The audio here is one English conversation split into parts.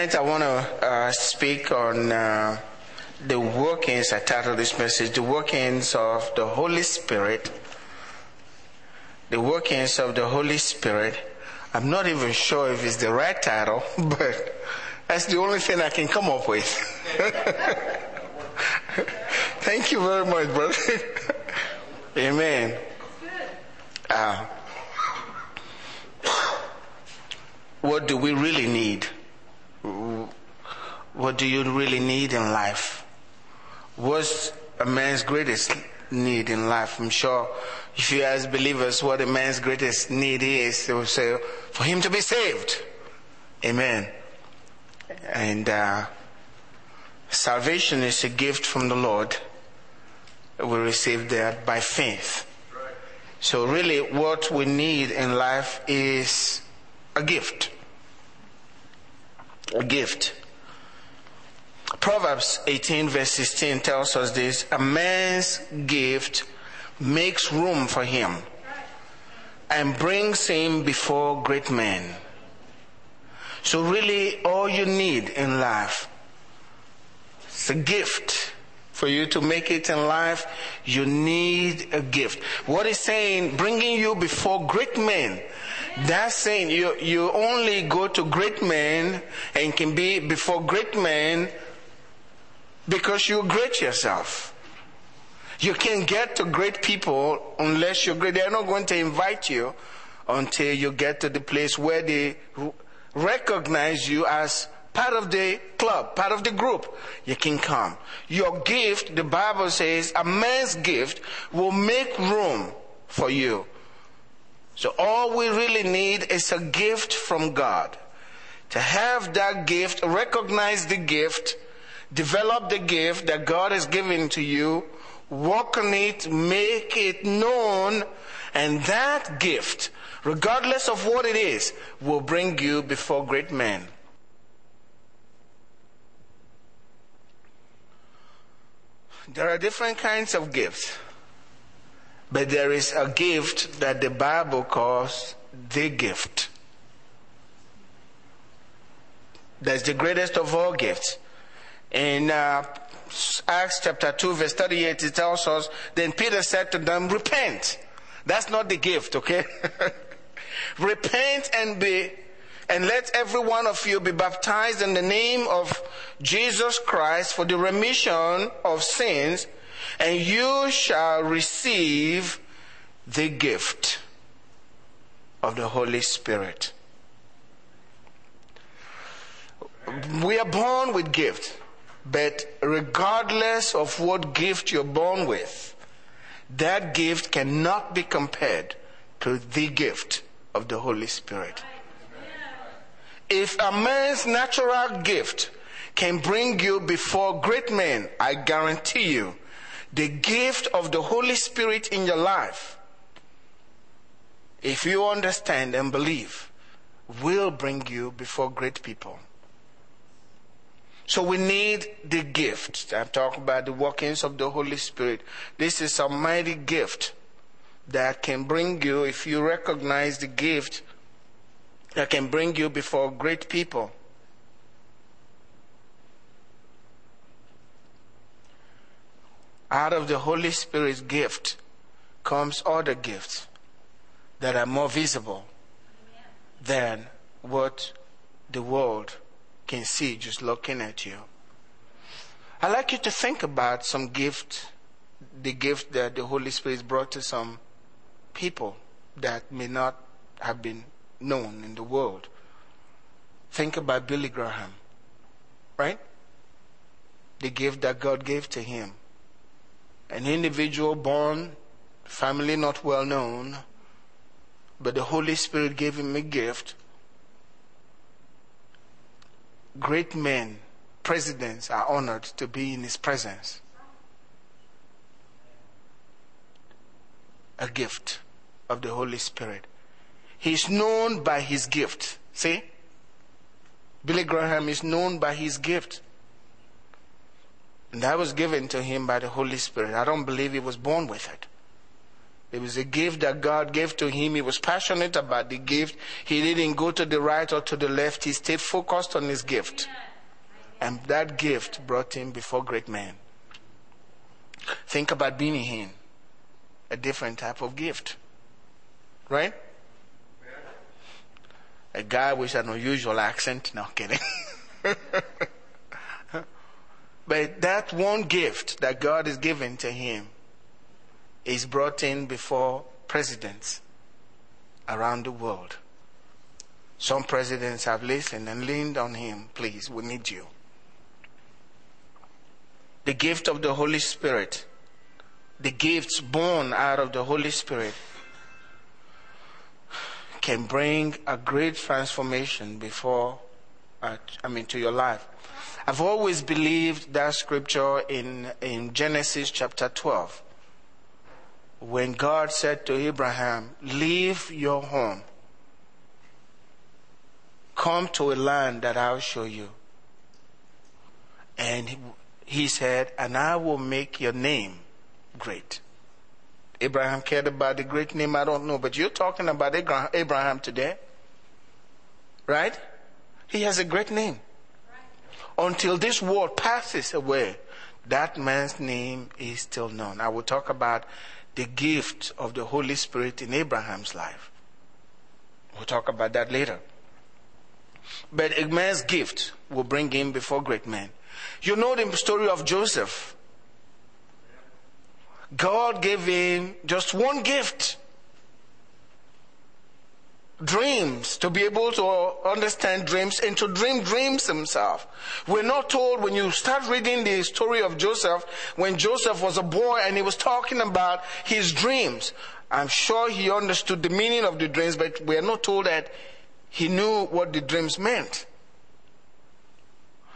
I want to speak on the workings. I titled this message, The Workings of the Holy Spirit. The workings of the Holy Spirit. I'm not even sure if it's the right title, but that's the only thing I can come up with. Thank you very much, brother. Amen. What do we really need? What do you really need in life? What's a man's greatest need in life? I'm sure if you ask believers what a man's greatest need is, they will say, for him to be saved. Amen. And salvation is a gift from the Lord. We receive that by faith. So really what we need in life is a gift. A gift. Proverbs 18 verse 16 tells us this: a man's gift makes room for him and brings him before great men. So really all you need in life is a gift. For you to make it in life, you need a gift. What is saying, bringing you before great men. That's saying you only go to great men and can be before great men because you great yourself. You can't get to great people unless you're great. They're not going to invite you until you get to the place where they recognize you as part of the club, part of the group. You can come. Your gift, the Bible says, a man's gift will make room for you. So all we really need is a gift from God. To have that gift, recognize the gift, develop the gift that God has given to you, work on it, make it known, and that gift, regardless of what it is, will bring you before great men. There are different kinds of gifts. But there is a gift that the Bible calls the gift. That's the greatest of all gifts. In Acts chapter 2 verse 38 it tells us, then Peter said to them, repent. That's not the gift, okay? Repent and let every one of you be baptized in the name of Jesus Christ for the remission of sins, and you shall receive the gift of the Holy Spirit. We are born with gifts, but regardless of what gift you're born with, that gift cannot be compared to the gift of the Holy Spirit. If a man's natural gift can bring you before great men, I guarantee you, the gift of the Holy Spirit in your life, if you understand and believe, will bring you before great people. So we need the gift. I'm talking about the workings of the Holy Spirit. This is a mighty gift that can bring you, if you recognize the gift, that can bring you before great people. Out of the Holy Spirit's gift comes other gifts that are more visible than what the world can see just looking at you. I'd like you to think about some gift, the gift that the Holy Spirit brought to some people that may not have been known in the world. Think about Billy Graham, right? The gift that God gave to him. An individual born, family not well known, but the Holy Spirit gave him a gift. Great men, presidents are honored to be in his presence. A gift of the Holy Spirit. He's known by his gift. See? Billy Graham is known by his gift. And that was given to him by the Holy Spirit. I don't believe he was born with it. It was a gift that God gave to him. He was passionate about the gift. He didn't go to the right or to the left. He stayed focused on his gift. And that gift brought him before great men. Think about Benny Hinn. A different type of gift. Right? A guy with an unusual accent. No, kidding. But that one gift that God is giving to him is brought in before presidents around the world. Some presidents have listened and leaned on him. Please, we need you. The gift of the Holy Spirit. The gifts born out of the Holy Spirit can bring a great transformation to your life. I've always believed that scripture in Genesis chapter 12. When God said to Abraham, leave your home. Come to a land that I'll show you. And he said, and I will make your name great. Abraham cared about the great name, I don't know. But you're talking about Abraham today. Right? He has a great name. Right. Until this world passes away, that man's name is still known. I will talk about the gift of the Holy Spirit in Abraham's life. We'll talk about that later. But a man's gift will bring him before great men. You know the story of Joseph. God gave him just one gift. Dreams, to be able to understand dreams and to dream dreams himself. We're not told, when you start reading the story of Joseph, when Joseph was a boy and he was talking about his dreams. I'm sure he understood the meaning of the dreams, but we are not told that he knew what the dreams meant.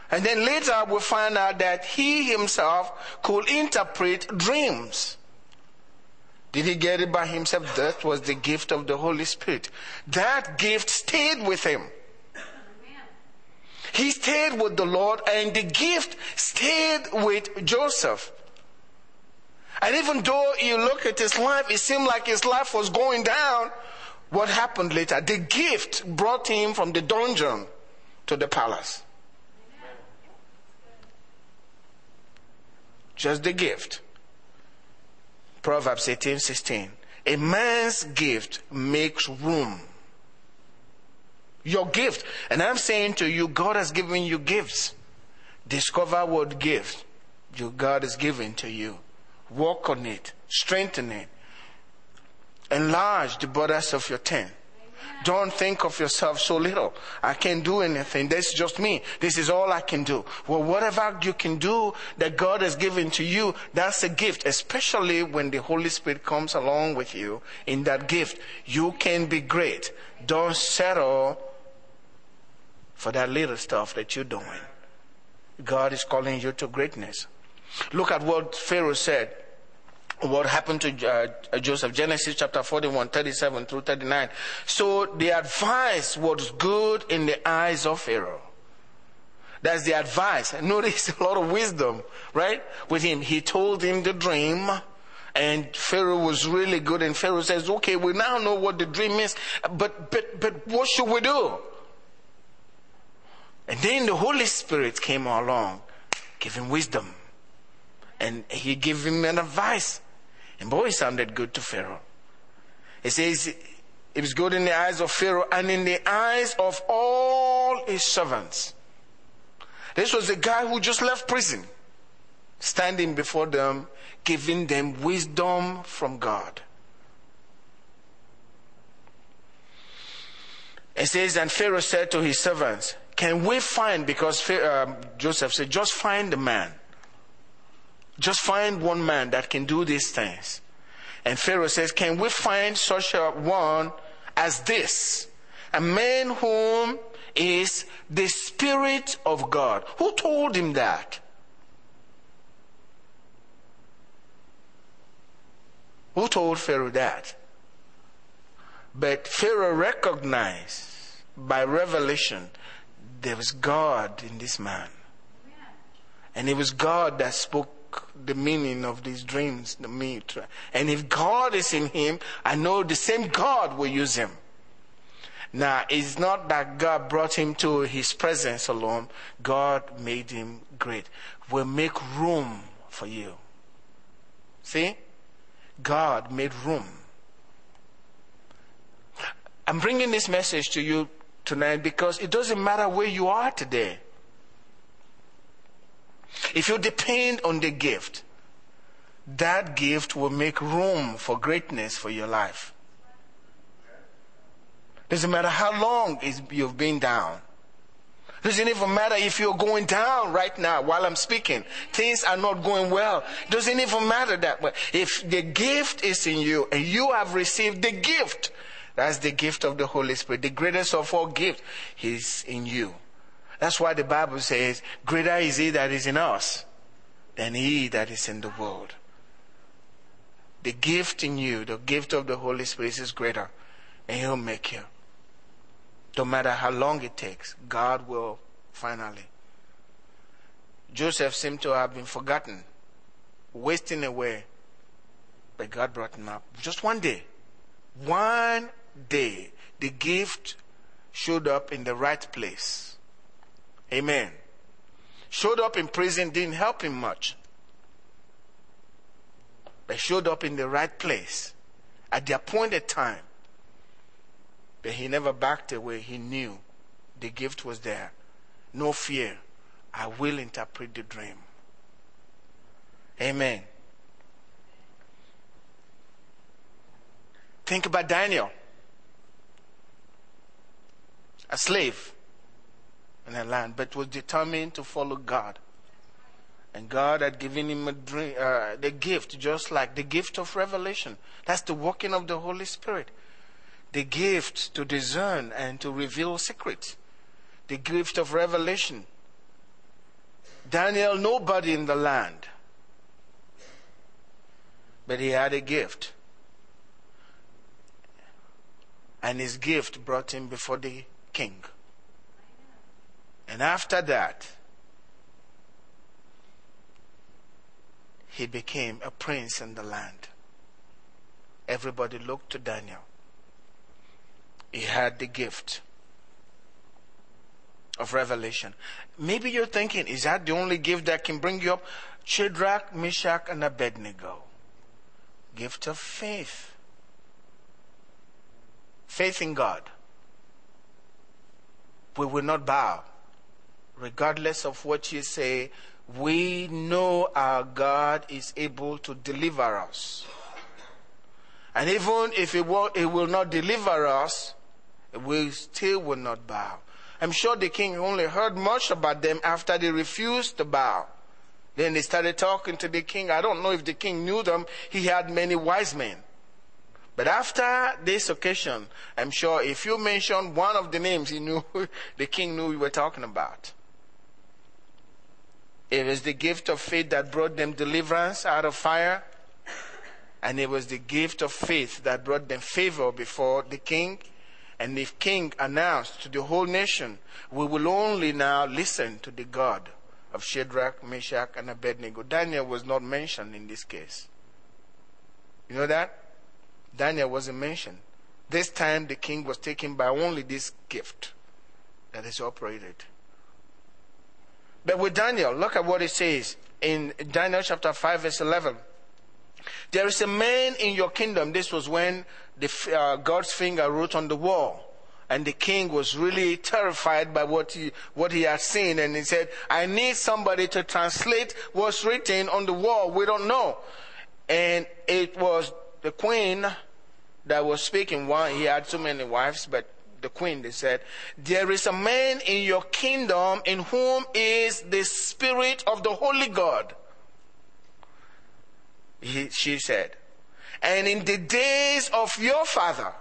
And then later we find out that he himself could interpret dreams. Did he get it by himself? That was the gift of the Holy Spirit. That gift stayed with him. He stayed with the Lord, and the gift stayed with Joseph. And even though you look at his life, it seemed like his life was going down. What happened later? The gift brought him from the dungeon to the palace. Just the gift. Proverbs 18:16. A man's gift makes room. Your gift. And I'm saying to you, God has given you gifts. Discover what gift God is giving to you. Work on it. Strengthen it. Enlarge the borders of your tent. Don't think of yourself so little. I can't do anything. That's just me. This is all I can do. Well, whatever you can do that God has given to you, that's a gift. Especially when the Holy Spirit comes along with you in that gift. You can be great. Don't settle for that little stuff that you're doing. God is calling you to greatness. Look at what Pharaoh said. What happened to Joseph? Genesis chapter 41, 37 through 39. So the advice was good in the eyes of Pharaoh. That's the advice. And notice a lot of wisdom, right? With him. He told him the dream. And Pharaoh was really good. And Pharaoh says, okay, we now know what the dream is. But what should we do? And then the Holy Spirit came along, giving wisdom. And he gave him an advice. And boy, it sounded good to Pharaoh. It says, it was good in the eyes of Pharaoh and in the eyes of all his servants. This was a guy who just left prison, standing before them, giving them wisdom from God. It says, and Pharaoh said to his servants, can we find, because Joseph said, just find the man. Just find one man that can do these things. And Pharaoh says, can we find such a one as this? A man whom is the Spirit of God. Who told him that? Who told Pharaoh that? But Pharaoh recognized by revelation there was God in this man. And it was God that spoke the meaning of these dreams, the mitra. And if God is in him, I know the same God will use him. Now, it's not that God brought him to his presence alone. God made him great. Will make room for you. See? God made room. I'm bringing this message to you tonight because it doesn't matter where you are today. If you depend on the gift, that gift will make room for greatness for your life. Doesn't matter how long you've been down. Doesn't even matter if you're going down right now while I'm speaking. Things are not going well. Doesn't even matter that way. If the gift is in you and you have received the gift, that's the gift of the Holy Spirit. The greatest of all gifts is in you. That's why the Bible says, greater is he that is in us than he that is in the world. The gift in you, the gift of the Holy Spirit is greater, and he'll make you. No matter how long it takes, God will finally. Joseph seemed to have been forgotten, wasting away, but God brought him up. Just one day. One day, the gift showed up in the right place. Amen. Showed up in prison, didn't help him much. But showed up in the right place at the appointed time. But he never backed away. He knew the gift was there. No fear. I will interpret the dream. Amen. Think about Daniel. A slave in a land, but was determined to follow God. And God had given him a dream, the gift, just like the gift of revelation. That's the working of the Holy Spirit. The gift to discern and to reveal secrets. The gift of revelation. Daniel, nobody in the land. But he had a gift. And his gift brought him before the king. And after that, he became a prince in the land. Everybody looked to Daniel. He had the gift of revelation. Maybe you're thinking, is that the only gift that can bring you up? Shadrach, Meshach, and Abednego. Gift of faith. Faith in God. We will not bow. Regardless of what you say, we know our God is able to deliver us. And even if it will not deliver us, we still will not bow. I'm sure the king only heard much about them after they refused to bow. Then they started talking to the king. I don't know if the king knew them. He had many wise men. But after this occasion, I'm sure if you mentioned one of the names, he knew the king knew we were talking about. It was the gift of faith that brought them deliverance out of fire. And it was the gift of faith that brought them favor before the king. And the king announced to the whole nation, we will only now listen to the God of Shadrach, Meshach, and Abednego. Daniel was not mentioned in this case. You know that? Daniel wasn't mentioned. This time the king was taken by only this gift that is operated. But with Daniel, look at what it says in Daniel chapter 5 verse 11. There is a man in your kingdom. This was when God's finger wrote on the wall. And the king was really terrified by what he had seen. And he said, I need somebody to translate what's written on the wall. We don't know. And it was the queen that was speaking. One, he had so many wives, but the queen, they said, there is a man in your kingdom in whom is the spirit of the holy God. She said, and in the days of your father,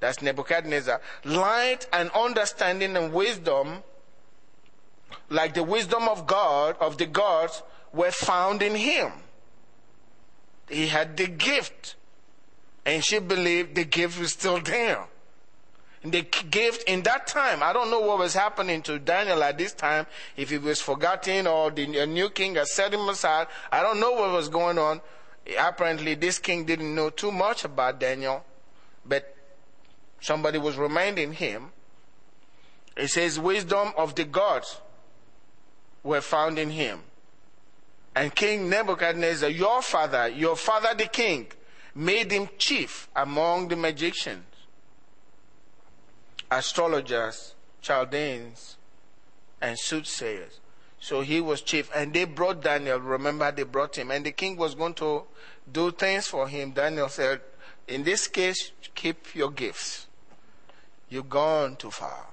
that's Nebuchadnezzar, light and understanding and wisdom, like the wisdom of God, of the gods, were found in him. He had the gift, and she believed the gift was still there. And they gave in that time. I don't know what was happening to Daniel at this time. If he was forgotten or the new king had set him aside. I don't know what was going on. Apparently this king didn't know too much about Daniel. But somebody was reminding him. It says, wisdom of the gods were found in him. And King Nebuchadnezzar, your father the king, made him chief among the magicians, astrologers, Chaldeans, and soothsayers. So he was chief. And they brought Daniel. Remember, they brought him. And the king was going to do things for him. Daniel said, in this case, keep your gifts. You've gone too far.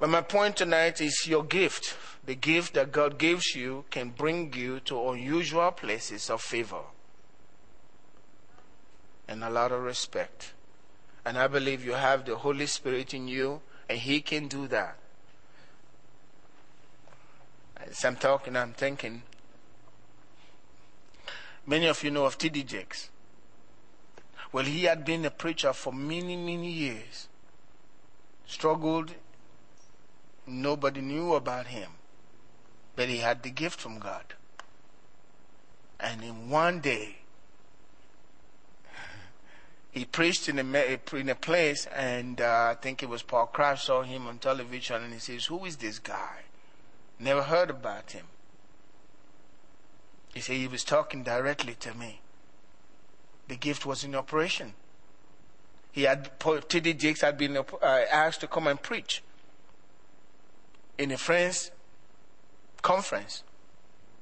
But my point tonight is your gift. The gift that God gives you can bring you to unusual places of favor and a lot of respect. And I believe you have the Holy Spirit in you, and He can do that. As I'm talking, I'm thinking. Many of you know of T.D. Jakes. Well, he had been a preacher for many, many years. Struggled. Nobody knew about him. But he had the gift from God. And in one day, he preached in a place, and I think it was Paul Crouch saw him on television, and he says, who is this guy? Never heard about him. He said, he was talking directly to me. The gift was in operation. T.D. Jakes had been asked to come and preach in a friend's conference,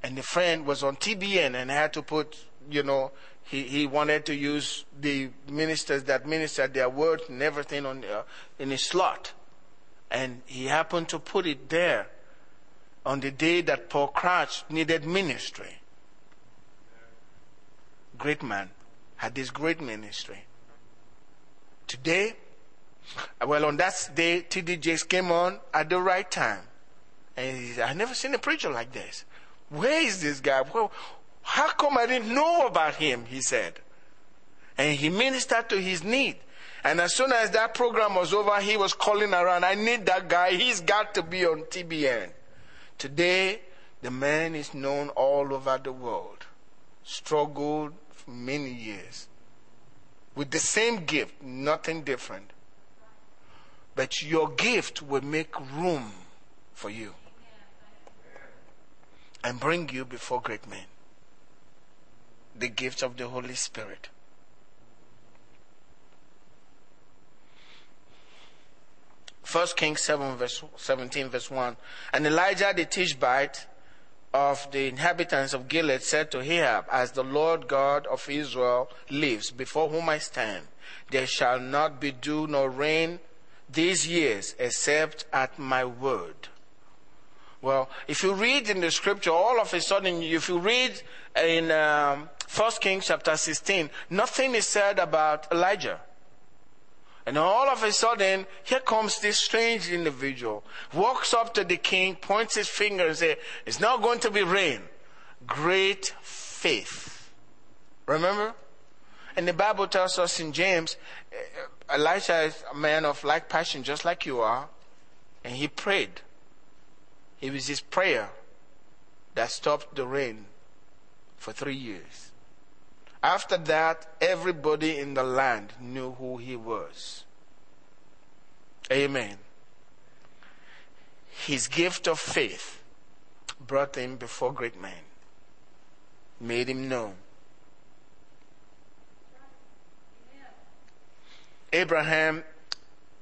and the friend was on TBN, and had to put, he wanted to use the ministers that ministered their word and everything on in his slot, and he happened to put it there on the day that Paul Crouch needed ministry. Great man, had this great ministry. Today, well, on that day, T.D. Jakes came on at the right time. And he said, I've never seen a preacher like this. Where is this guy? Well, how come I didn't know about him? He said. And he ministered to his need. And as soon as that program was over, he was calling around, I need that guy. He's got to be on TBN. Today, the man is known all over the world. Struggled for many years. With the same gift, nothing different. But your gift will make room for you and bring you before great men. The gift of the Holy Spirit. First Kings 17 verse 1. And Elijah the Tishbite of the inhabitants of Gilead said to Ahab, as the Lord God of Israel lives, before whom I stand, there shall not be dew nor rain these years, except at my word. Well, if you read in the scripture, all of a sudden, if you read in 1 Kings chapter 16, nothing is said about Elijah. And all of a sudden, here comes this strange individual, walks up to the king, points his finger and says, it's not going to be rain. Great faith. Remember? And the Bible tells us in James, Elisha is a man of like passion, just like you are. And he prayed. It was his prayer that stopped the rain for 3 years. After that, everybody in the land knew who he was. Amen. His gift of faith brought him before great men, made him known. Abraham,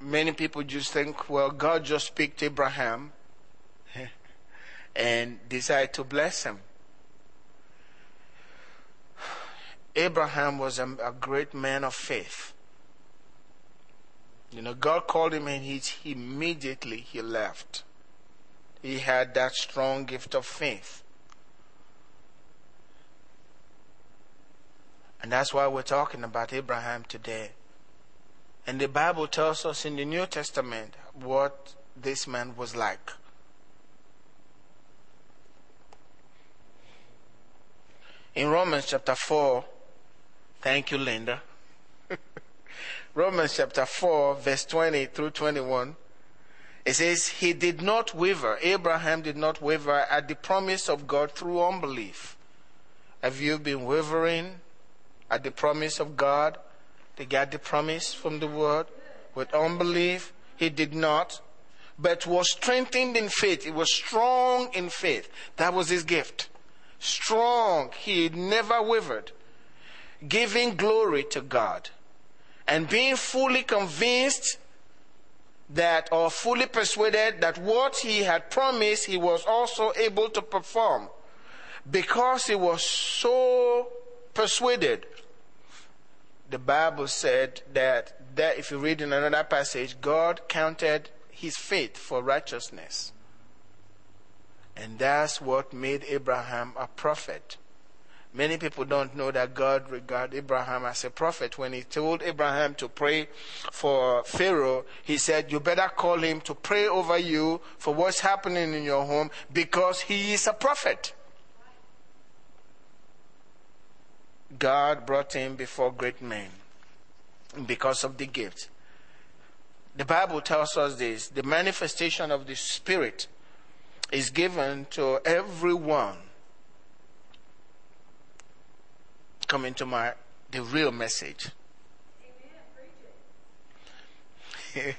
many people just think, well, God just picked Abraham and decided to bless him. Abraham was a great man of faith. God called him, and he immediately left. He had that strong gift of faith. And that's why we're talking about Abraham today. And the Bible tells us in the New Testament what this man was like. In Romans chapter 4, thank you, Linda. Romans chapter 4, verse 20 through 21. It says, he did not waver. Abraham did not waver at the promise of God through unbelief. Have you been wavering at the promise of God? They got the promise from the word with unbelief. He did not, but was strengthened in faith. He was strong in faith. That was his gift. Strong. He never wavered. Giving glory to God and being fully convinced that, or fully persuaded that what he had promised, he was also able to perform, because he was so persuaded. The Bible said that if you read in another passage, God counted his faith for righteousness. And that's what made Abraham a prophet. Many people don't know that God regarded Abraham as a prophet. When he told Abraham to pray for Pharaoh, he said, you better call him to pray over you for what's happening in your home, because he is a prophet. God brought him before great men because of the gift. The Bible tells us this: the manifestation of the Spirit is given to everyone. Coming to the real message. Amen.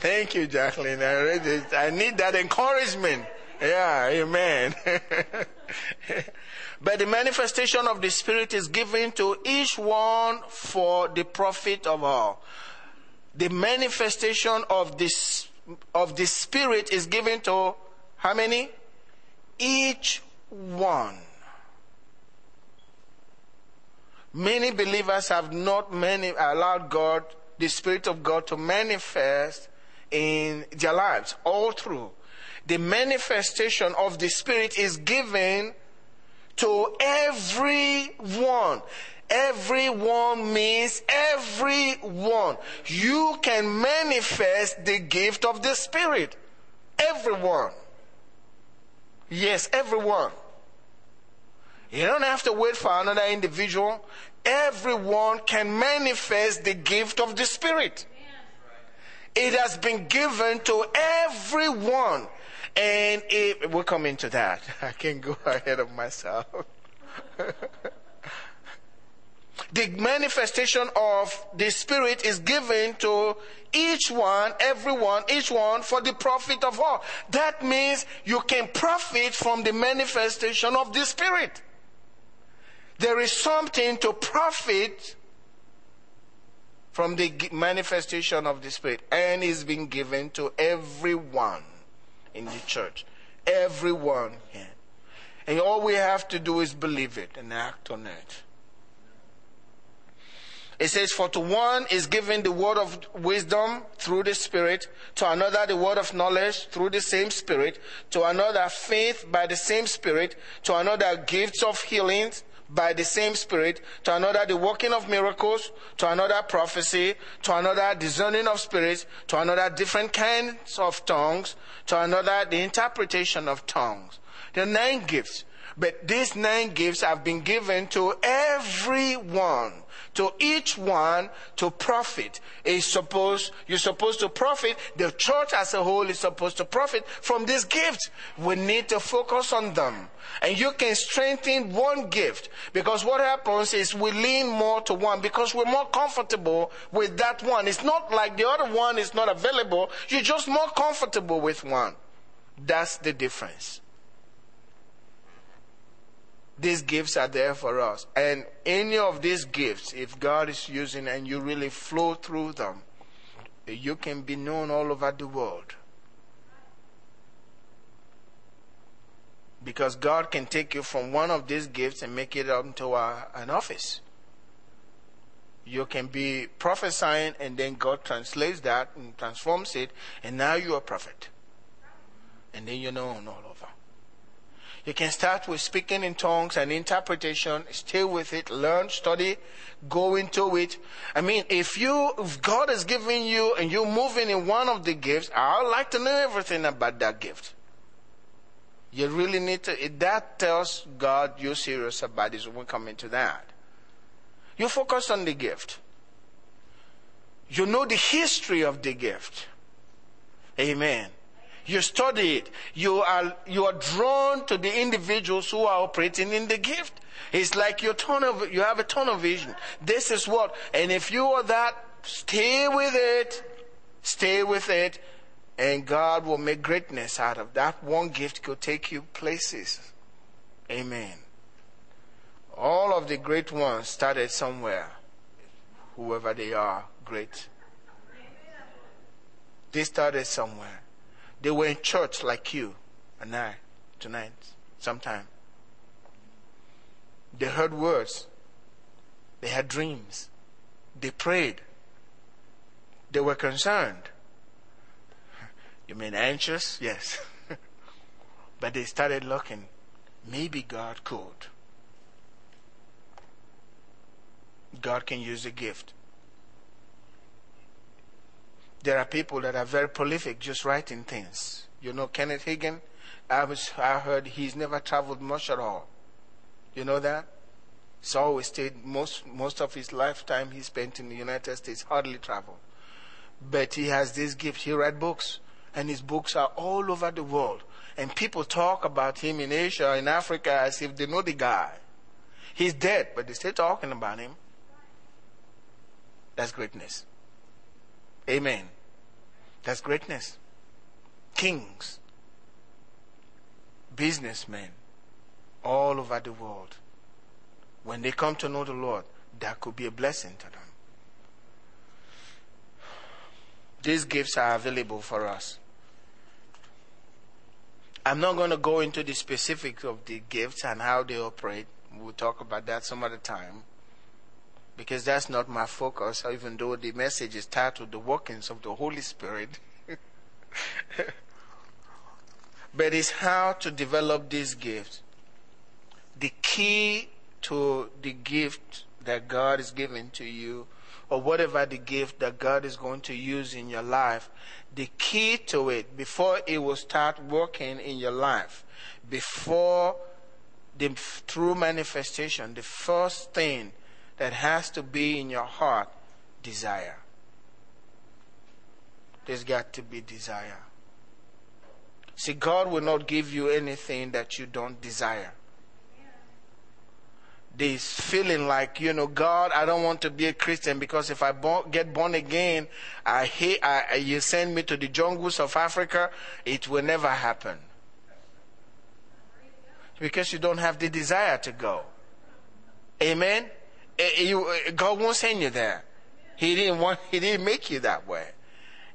Thank you, Jacqueline. I read it. I need that encouragement. Yeah, amen. But the manifestation of the Spirit is given to each one for the profit of all. The manifestation of the Spirit is given to how many? Each one. Many believers have not allowed God, the Spirit of God, to manifest in their lives all through. The manifestation of the Spirit is given to everyone. Everyone means everyone. You can manifest the gift of the Spirit. Everyone. Yes, everyone. You don't have to wait for another individual. Everyone can manifest the gift of the Spirit. It has been given to everyone. And we'll come into that. I can't go ahead of myself. The manifestation of the Spirit is given to each one, everyone, each one, for the profit of all. That means you can profit from the manifestation of the Spirit. There is something to profit from the manifestation of the Spirit. And it's been given to everyone in the church. Everyone here. And all we have to do is believe it and act on it. It says, for to one is given the word of wisdom through the Spirit, to another the word of knowledge through the same Spirit, to another faith by the same Spirit, to another gifts of healings by the same Spirit, to another the working of miracles, to another prophecy, to another discerning of spirits, to another different kinds of tongues, to another the interpretation of tongues. There are 9 gifts, but these 9 gifts have been given to everyone. To each one to profit. You're supposed to profit. The church as a whole is supposed to profit from this gift. We need to focus on them. And you can strengthen one gift, because what happens is we lean more to one because we're more comfortable with that one. It's not like the other one is not available. You're just more comfortable with one. That's the difference. These gifts are there for us. And any of these gifts, if God is using and you really flow through them, you can be known all over the world. Because God can take you from one of these gifts and make it up to an office. You can be prophesying, and then God translates that and transforms it, and now you're a prophet. And then you're known all over. You can start with speaking in tongues and interpretation. Stay with it. Learn, study, go into it. I mean, if God is giving you and you're moving in one of the gifts, I'd like to know everything about that gift. You really need to. That tells God you're serious about this. We'll come into that. You focus on the gift. You know the history of the gift. Amen. You study it. You are drawn to the individuals who are operating in the gift. It's like you have a tunnel vision. This is what, and if you are that, stay with it, and God will make greatness out of that one gift. Could take you places. Amen. All of the great ones started somewhere, whoever they are, great. They started somewhere. They were in church like you and I tonight, sometime. They heard words. They had dreams. They prayed. They were concerned. You mean anxious? Yes. But they started looking. Maybe God could. God can use a gift. There are people that are very prolific just writing things. You know Kenneth Hagin? I heard he's never traveled much at all. You know that? He's always stayed, most of his lifetime he spent in the United States, hardly traveled. But he has this gift. He writes books. And his books are all over the world. And people talk about him in Asia, in Africa, as if they know the guy. He's dead, but they're still talking about him. That's greatness. Amen. That's greatness. Kings, businessmen, all over the world. When they come to know the Lord, that could be a blessing to them. These gifts are available for us. I'm not going to go into the specifics of the gifts and how they operate. We'll talk about that some other time, because that's not my focus, even though the message is titled The Workings of the Holy Spirit. But it's how to develop this gift. The key to the gift that God is giving to you, or whatever the gift that God is going to use in your life, the key to it, before it will start working in your life, before the true manifestation, the first thing that has to be in your heart, desire. There's got to be desire. See, God will not give you anything that you don't desire. This feeling like, God, I don't want to be a Christian, because if I get born again, you send me to the jungles of Africa, it will never happen. Because you don't have the desire to go. Amen? God won't send you there. He didn't make you that way.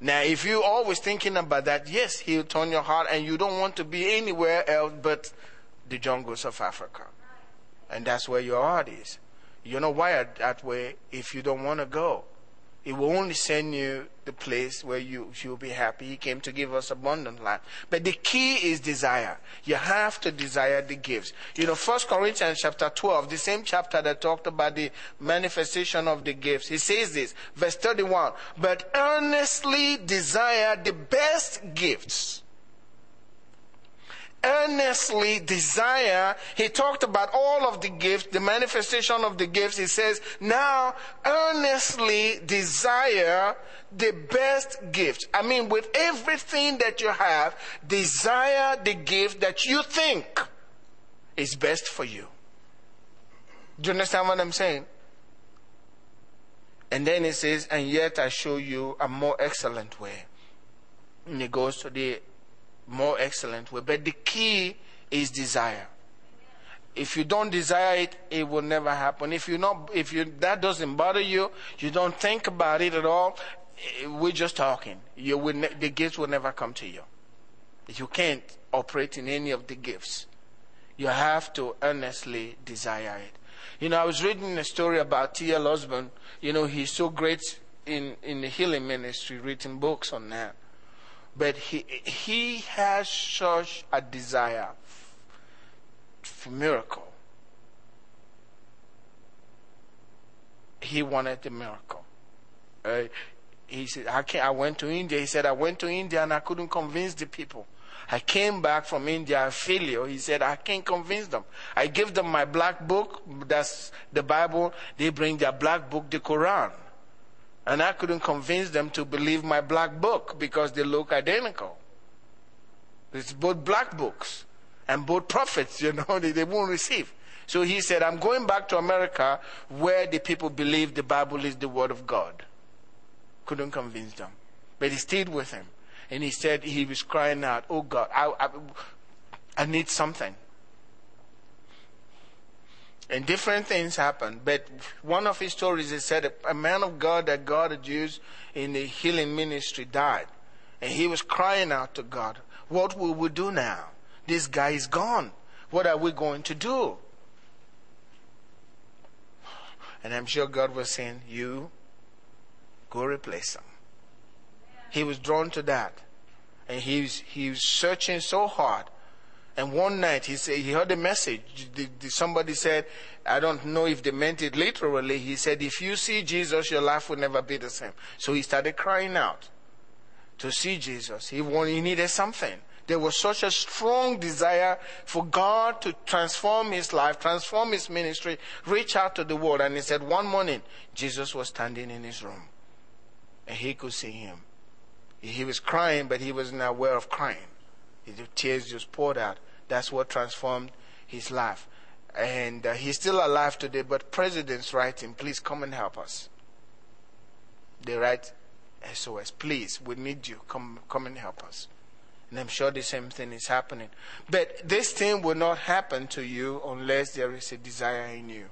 Now, if you're always thinking about that, yes, He'll turn your heart, and you don't want to be anywhere else but the jungles of Africa. And that's where your heart is. You're not wired that way if you don't want to go. It will only send you the place where you'll be happy. He came to give us abundant life. But the key is desire. You have to desire the gifts. 1 Corinthians chapter 12, the same chapter that talked about the manifestation of the gifts. He says this, verse 31, but earnestly desire the best gifts. Earnestly desire. He talked about all of the gifts, the manifestation of the gifts. He says, now earnestly desire the best gift. I mean, with everything that you have, desire the gift that you think is best for you. Do you understand what I'm saying? And then he says, and yet I show you a more excellent way. And he goes to the more excellent way. But the key is desire. If you don't desire it, it will never happen. If that doesn't bother you, you don't think about it at all, we're just talking. The gifts will never come to you. You can't operate in any of the gifts. You have to earnestly desire it. I was reading a story about T.L. Osborne. He's so great in the healing ministry, written books on that. But he has such a desire for miracle. He wanted the miracle. He said, I went to India. He said, I went to India and I couldn't convince the people. I came back from India, a failure. He said, I can't convince them. I give them my black book, that's the Bible. They bring their black book, the Quran. And I couldn't convince them to believe my black book because they look identical. It's both black books and both prophets, you know, they won't receive. So he said, I'm going back to America where the people believe the Bible is the word of God. Couldn't convince them. But he stayed with him. And he said he was crying out, oh God, I need something. And different things happened. But one of his stories, he said a man of God that God had used in the healing ministry died. And he was crying out to God, what will we do now? This guy is gone. What are we going to do? And I'm sure God was saying, you go replace him. He was drawn to that. And he was searching so hard. And one night he heard a message. Somebody said, I don't know if they meant it literally. He said, if you see Jesus, your life will never be the same. So he started crying out to see Jesus. He needed something. There was such a strong desire for God to transform his life, transform his ministry, reach out to the world. And he said one morning, Jesus was standing in his room. And he could see him. He was crying, but he wasn't aware of crying. The tears just poured out. That's what transformed his life. And he's still alive today, but presidents write him, please come and help us. They write SOS, please, we need you, come and help us. And I'm sure the same thing is happening. But this thing will not happen to you unless there is a desire in you.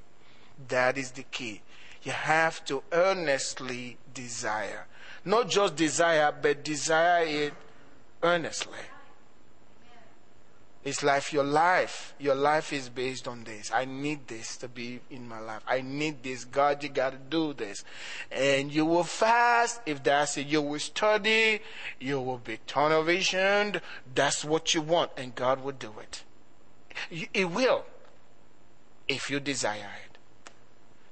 That is the key. You have to earnestly desire. Not just desire, but desire it earnestly. It's like your life. Your life is based on this. I need this to be in my life. I need this. God, you got to do this. And you will fast. If that's it, you will study. You will be tunnel visioned. That's what you want. And God will do it. It will. If you desire it.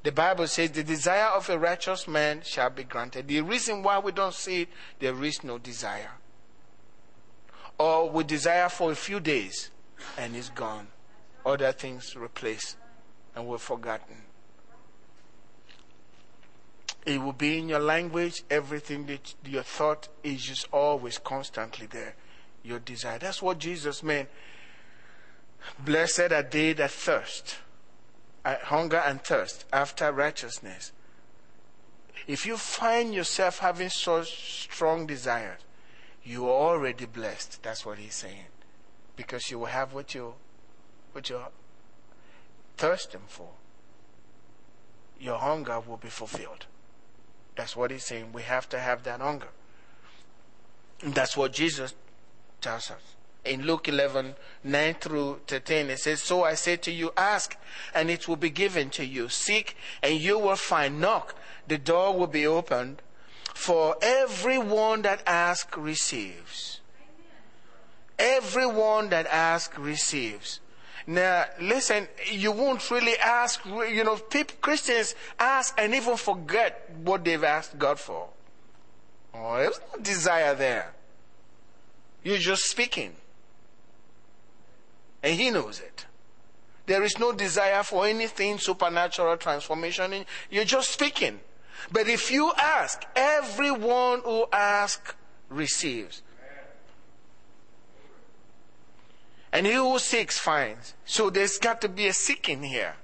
The Bible says the desire of a righteous man shall be granted. The reason why we don't see it, there is no desire. Or we desire for a few days and it's gone. Other things replaced and were forgotten. It will be in your language. Everything that your thought is just always constantly there. Your desire. That's what Jesus meant. Blessed are they that thirst. Hunger and thirst after righteousness. If you find yourself having such strong desires, you are already blessed. That's what he's saying. Because you will have what you're thirsting for. Your hunger will be fulfilled. That's what he's saying. We have to have that hunger. And that's what Jesus tells us. In Luke 11:9-13, it says, so I say to you, ask, and it will be given to you. Seek, and you will find. Knock, the door will be opened. For everyone that asks, receives. Everyone that asks, receives. Now, listen, you won't really ask. You know, Christians ask and even forget what they've asked God for. Oh, there's no desire there. You're just speaking. And he knows it. There is no desire for anything supernatural transformation. You're just speaking. But if you ask, everyone who asks receives. And he who seeks finds. So there's got to be a seeking here.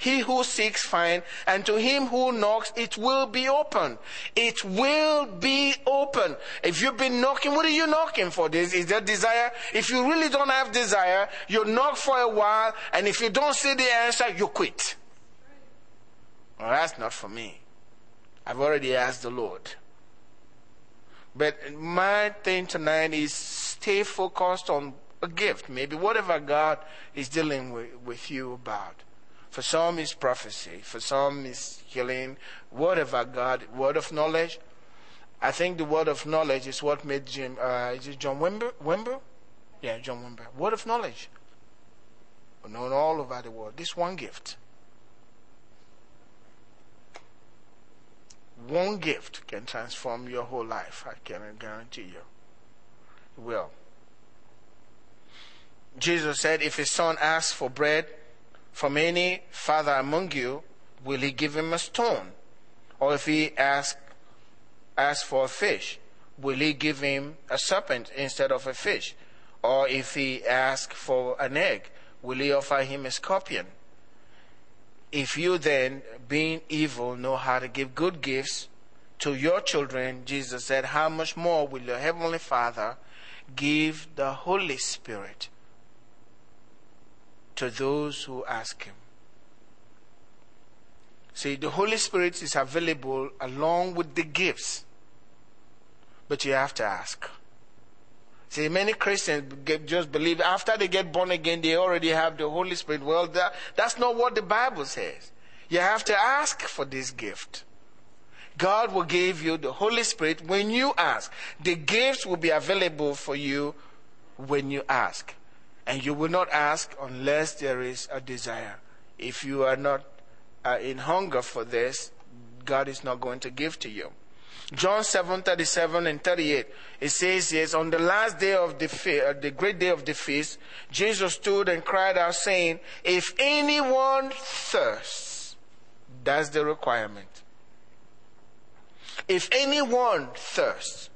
He who seeks finds, and to him who knocks, it will be open. It will be open. If you've been knocking, what are you knocking for? Is there desire? If you really don't have desire, you knock for a while, and if you don't see the answer, you quit. Well, that's not for me. I've already asked the Lord. But my thing tonight is stay focused on a gift, maybe whatever God is dealing with you about. For some is prophecy. For some is healing. Whatever God, word of knowledge. I think the word of knowledge is what made John Wimber? Yeah, John Wimber. Word of knowledge. Known all over the world. This one gift. One gift can transform your whole life. I can guarantee you. It will. Jesus said, if his son asks for bread from any father among you, will he give him a stone? Or if he asks for a fish, will he give him a serpent instead of a fish? Or if he asks for an egg, will he offer him a scorpion? If you then, being evil, know how to give good gifts to your children, Jesus said, how much more will your heavenly Father give the Holy Spirit to those who ask him? See, the Holy Spirit is available along with the gifts, but you have to ask. See, many Christians just believe after they get born again, they already have the Holy Spirit. Well, that's not what the Bible says. You have to ask for this gift. God will give you the Holy Spirit when you ask. The gifts will be available for you when you ask. And you will not ask unless there is a desire. If you are not in hunger for this, God is not going to give to you. John 7:37 and 38. It says, yes, on the last day of the great day of the feast, Jesus stood and cried out, saying, if anyone thirsts, that's the requirement. If anyone thirsts,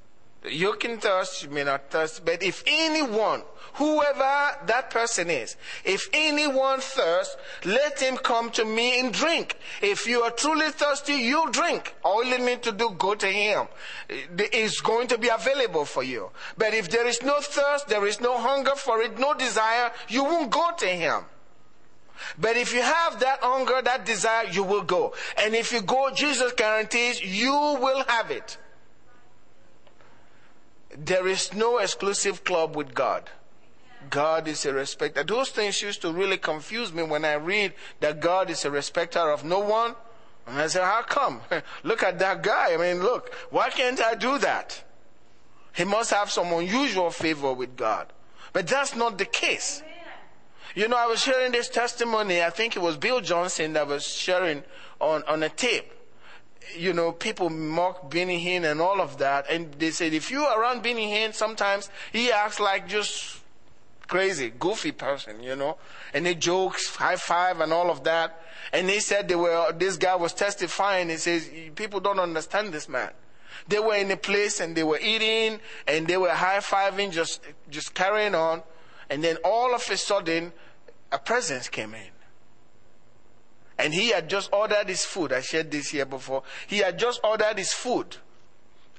you can thirst, you may not thirst, but if anyone, whoever that person is, if anyone thirsts, let him come to me and drink. If you are truly thirsty, you drink. All you need to do, go to him. It's going to be available for you. But if there is no thirst, there is no hunger for it, no desire, you won't go to him. But if you have that hunger, that desire, you will go. And if you go, Jesus guarantees you will have it. There is no exclusive club with God. God is a respecter. Those things used to really confuse me when I read that God is a respecter of no one. And I said, how come? Look at that guy. I mean, look, why can't I do that? He must have some unusual favor with God. But that's not the case. You know, I was sharing this testimony. I think it was Bill Johnson that was sharing on a tape. You know, people mock Benny Hinn and all of that. And they said, if you're around Benny Hinn, sometimes he acts like just crazy, goofy person, you know. And they jokes, high five and all of that. And they said this guy was testifying. He says, people don't understand this man. They were in a place and they were eating and they were high fiving, just carrying on. And then all of a sudden, a presence came in. And he had just ordered his food. I shared this here before. He had just ordered his food.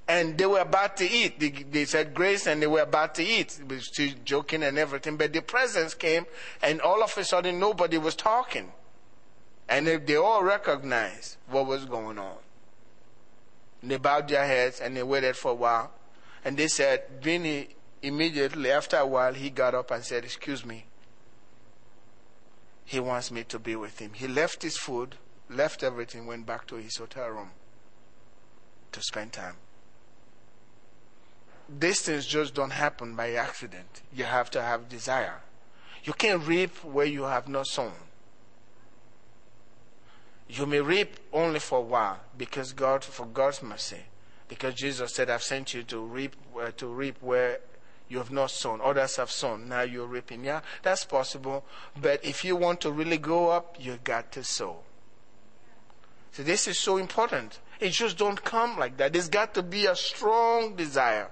And they were about to eat. They said grace and they were about to eat. They were still joking and everything. But the presence came and all of a sudden nobody was talking. And they all recognized what was going on. And they bowed their heads and they waited for a while. And they said, Benny, immediately after a while, he got up and said, excuse me. He wants me to be with him. He left his food, left everything, went back to his hotel room to spend time. These things just don't happen by accident. You have to have desire. You can't reap where you have not sown. You may reap only for a while for God's mercy, because Jesus said, I've sent you to reap where you have not sown. Others have sown. Now you're reaping. Yeah, that's possible. But if you want to really go up, you got to sow. So this is so important. It just don't come like that. There's got to be a strong desire.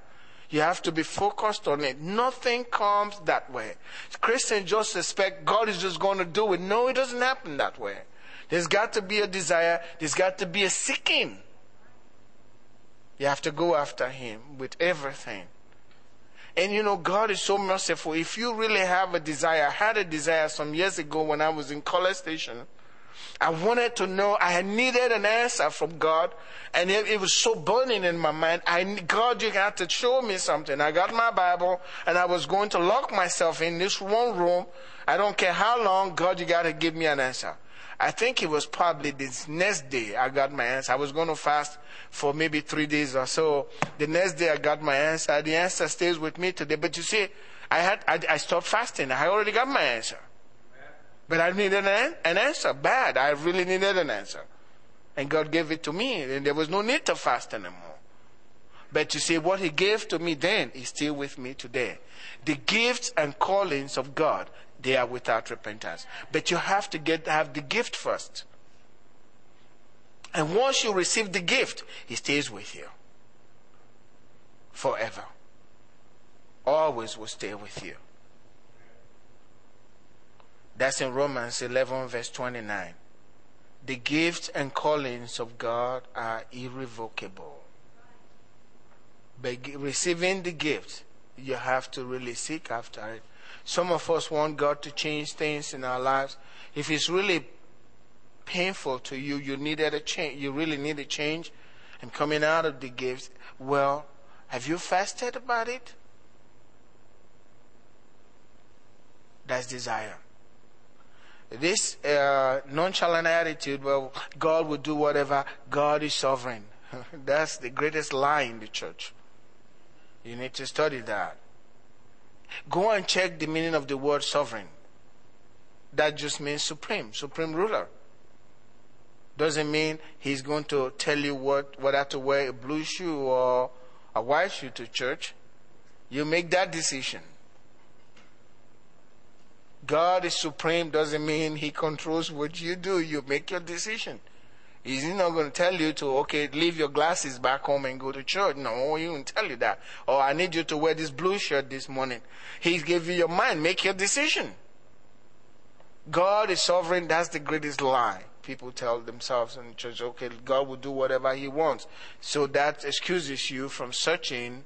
You have to be focused on it. Nothing comes that way. Christians just expect God is just going to do it. No, it doesn't happen that way. There's got to be a desire. There's got to be a seeking. You have to go after him with everything. And you know, God is so merciful. If you really have a desire, I had a desire some years ago when I was in College Station. I wanted to know, I needed an answer from God. And it was so burning in my mind. God, you had to show me something. I got my Bible and I was going to lock myself in this one room. I don't care how long, God, you got to give me an answer. I think it was probably this next day I got my answer. I was going to fast for maybe 3 days or so. The next day I got my answer. The answer stays with me today. But you see, I stopped fasting. I already got my answer. But I needed an answer bad. I really needed an answer. And God gave it to me. And there was no need to fast anymore. But you see, what he gave to me then is still with me today. The gifts and callings of God, they are without repentance. But you have to have the gift first. And once you receive the gift, he stays with you forever. Always will stay with you. That's in Romans 11 verse 29. The gifts and callings of God are irrevocable. By receiving the gift, you have to really seek after it. Some of us want God to change things in our lives. If it's really painful to you, you really need a change, and coming out of the gifts, well, have you fasted about it? That's desire. This nonchalant attitude, well, God will do whatever, God is sovereign. That's the greatest lie in the church. You need to study that. Go and check the meaning of the word sovereign. That just means supreme, supreme ruler. Doesn't mean he's going to tell you whether to wear a blue shoe or a white shoe to church. You make that decision. God is supreme doesn't mean he controls what you do. You make your decision. He's not going to tell you to, okay, leave your glasses back home and go to church. No, he won't tell you that. Or I need you to wear this blue shirt this morning. He gave you your mind. Make your decision. God is sovereign. That's the greatest lie people tell themselves in church. Okay, God will do whatever he wants. So that excuses you from searching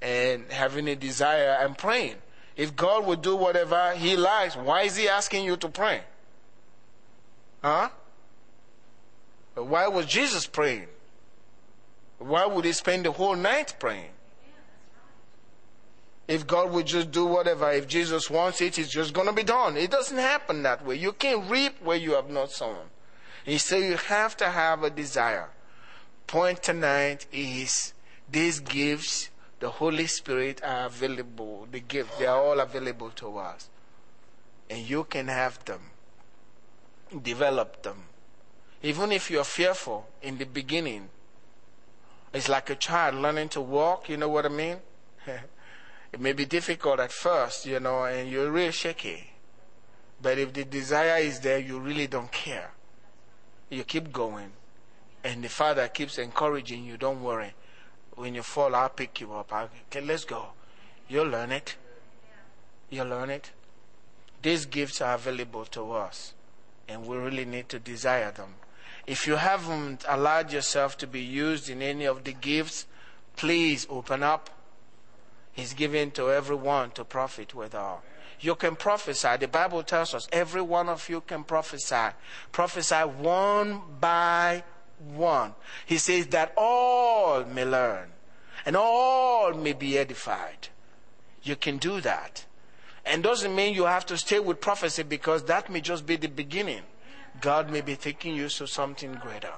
and having a desire and praying. If God will do whatever he likes, why is he asking you to pray? Huh? Why was Jesus praying? Why would he spend the whole night praying? If God would just do whatever, if Jesus wants it, it's just going to be done. It doesn't happen that way. You can't reap where you have not sown. He said you have to have a desire. Point tonight is these gifts, the Holy Spirit, are available. The gifts, they are all available to us. And you can have them. Develop them. Even if you're fearful in the beginning, it's like a child learning to walk, you know what I mean? It may be difficult at first, you know, and you're real shaky. But if the desire is there, you really don't care. You keep going. And the Father keeps encouraging you, don't worry. When you fall, I'll pick you up. Okay, let's go. You'll learn it. You'll learn it. These gifts are available to us. And we really need to desire them. If you haven't allowed yourself to be used in any of the gifts, please open up. He's given to everyone to profit withal. You can prophesy. The Bible tells us every one of you can prophesy. Prophesy one by one. He says that all may learn and all may be edified. You can do that. And doesn't mean you have to stay with prophecy, because that may just be the beginning. God may be taking you to something greater.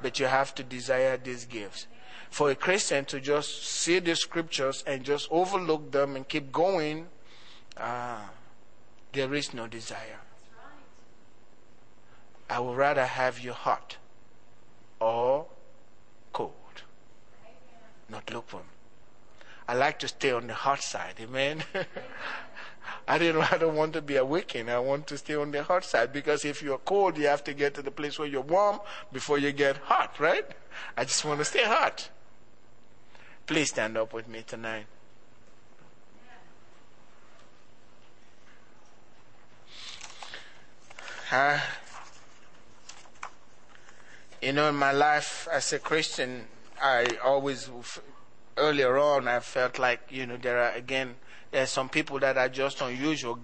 But you have to desire these gifts. For a Christian to just see the scriptures and just overlook them and keep going, there is no desire. I would rather have you hot or cold, not lukewarm. I like to stay on the hot side, amen? I don't want to be awakened. I want to stay on the hot side, because if you're cold, you have to get to the place where you're warm before you get hot, right? I just want to stay hot. Please stand up with me tonight. You know, in my life as a Christian, earlier on, I felt like, you know, there's some people that are just unusual.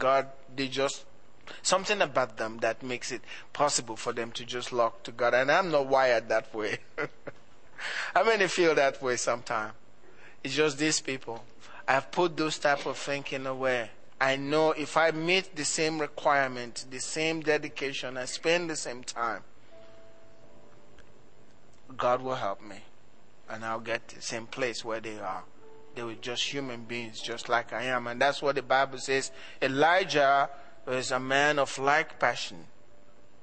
Something about them that makes it possible for them to just lock to God. And I'm not wired that way. I mean, I feel that way sometimes. It's just these people. I've put those type of thinking away. I know if I meet the same requirement, the same dedication, I spend the same time, God will help me. And I'll get to the same place where they are. They were just human beings, just like I am. And that's what the Bible says. Elijah was a man of like passion,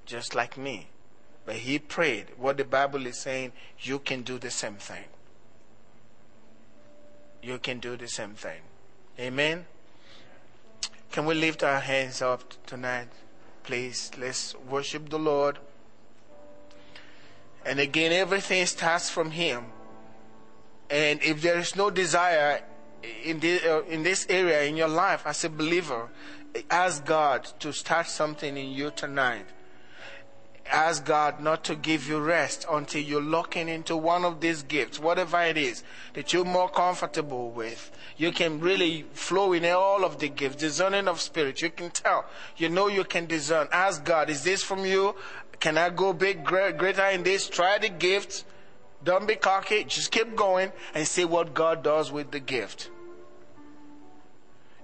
just like me. But he prayed. What the Bible is saying, you can do the same thing. You can do the same thing. Amen? Can we lift our hands up tonight? Please, let's worship the Lord. And again, everything starts from Him. And if there is no desire in this area in your life as a believer, ask God to start something in you tonight. Ask God not to give you rest until you're looking into one of these gifts, whatever it is that you're more comfortable with. You can really flow in all of the gifts, discerning of spirit. You can tell. You know you can discern. Ask God, is this from you? Can I go big, greater in this? Try the gift. Don't be cocky. Just keep going and see what God does with the gift.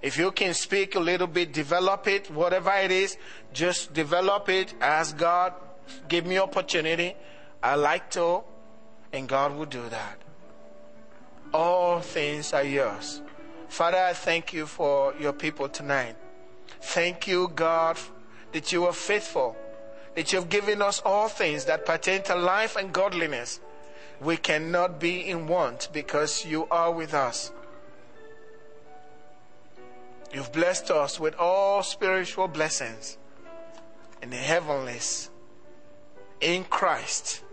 If you can speak a little bit, develop it, whatever it is, just develop it. Ask God, give me opportunity. I like to, and God will do that. All things are yours. Father, I thank you for your people tonight. Thank you, God, that you are faithful, that you have given us all things that pertain to life and godliness. We cannot be in want because you are with us. You've blessed us with all spiritual blessings in the heavenlies, in Christ.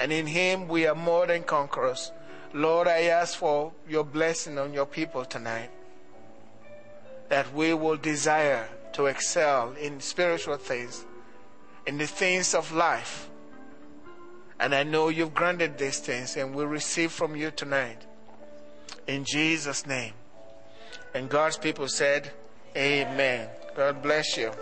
And in Him we are more than conquerors. Lord, I ask for your blessing on your people tonight, that we will desire to excel in spiritual things, in the things of life. And I know you've granted these things, and we receive from you tonight. In Jesus' name. And God's people said, Amen. God bless you.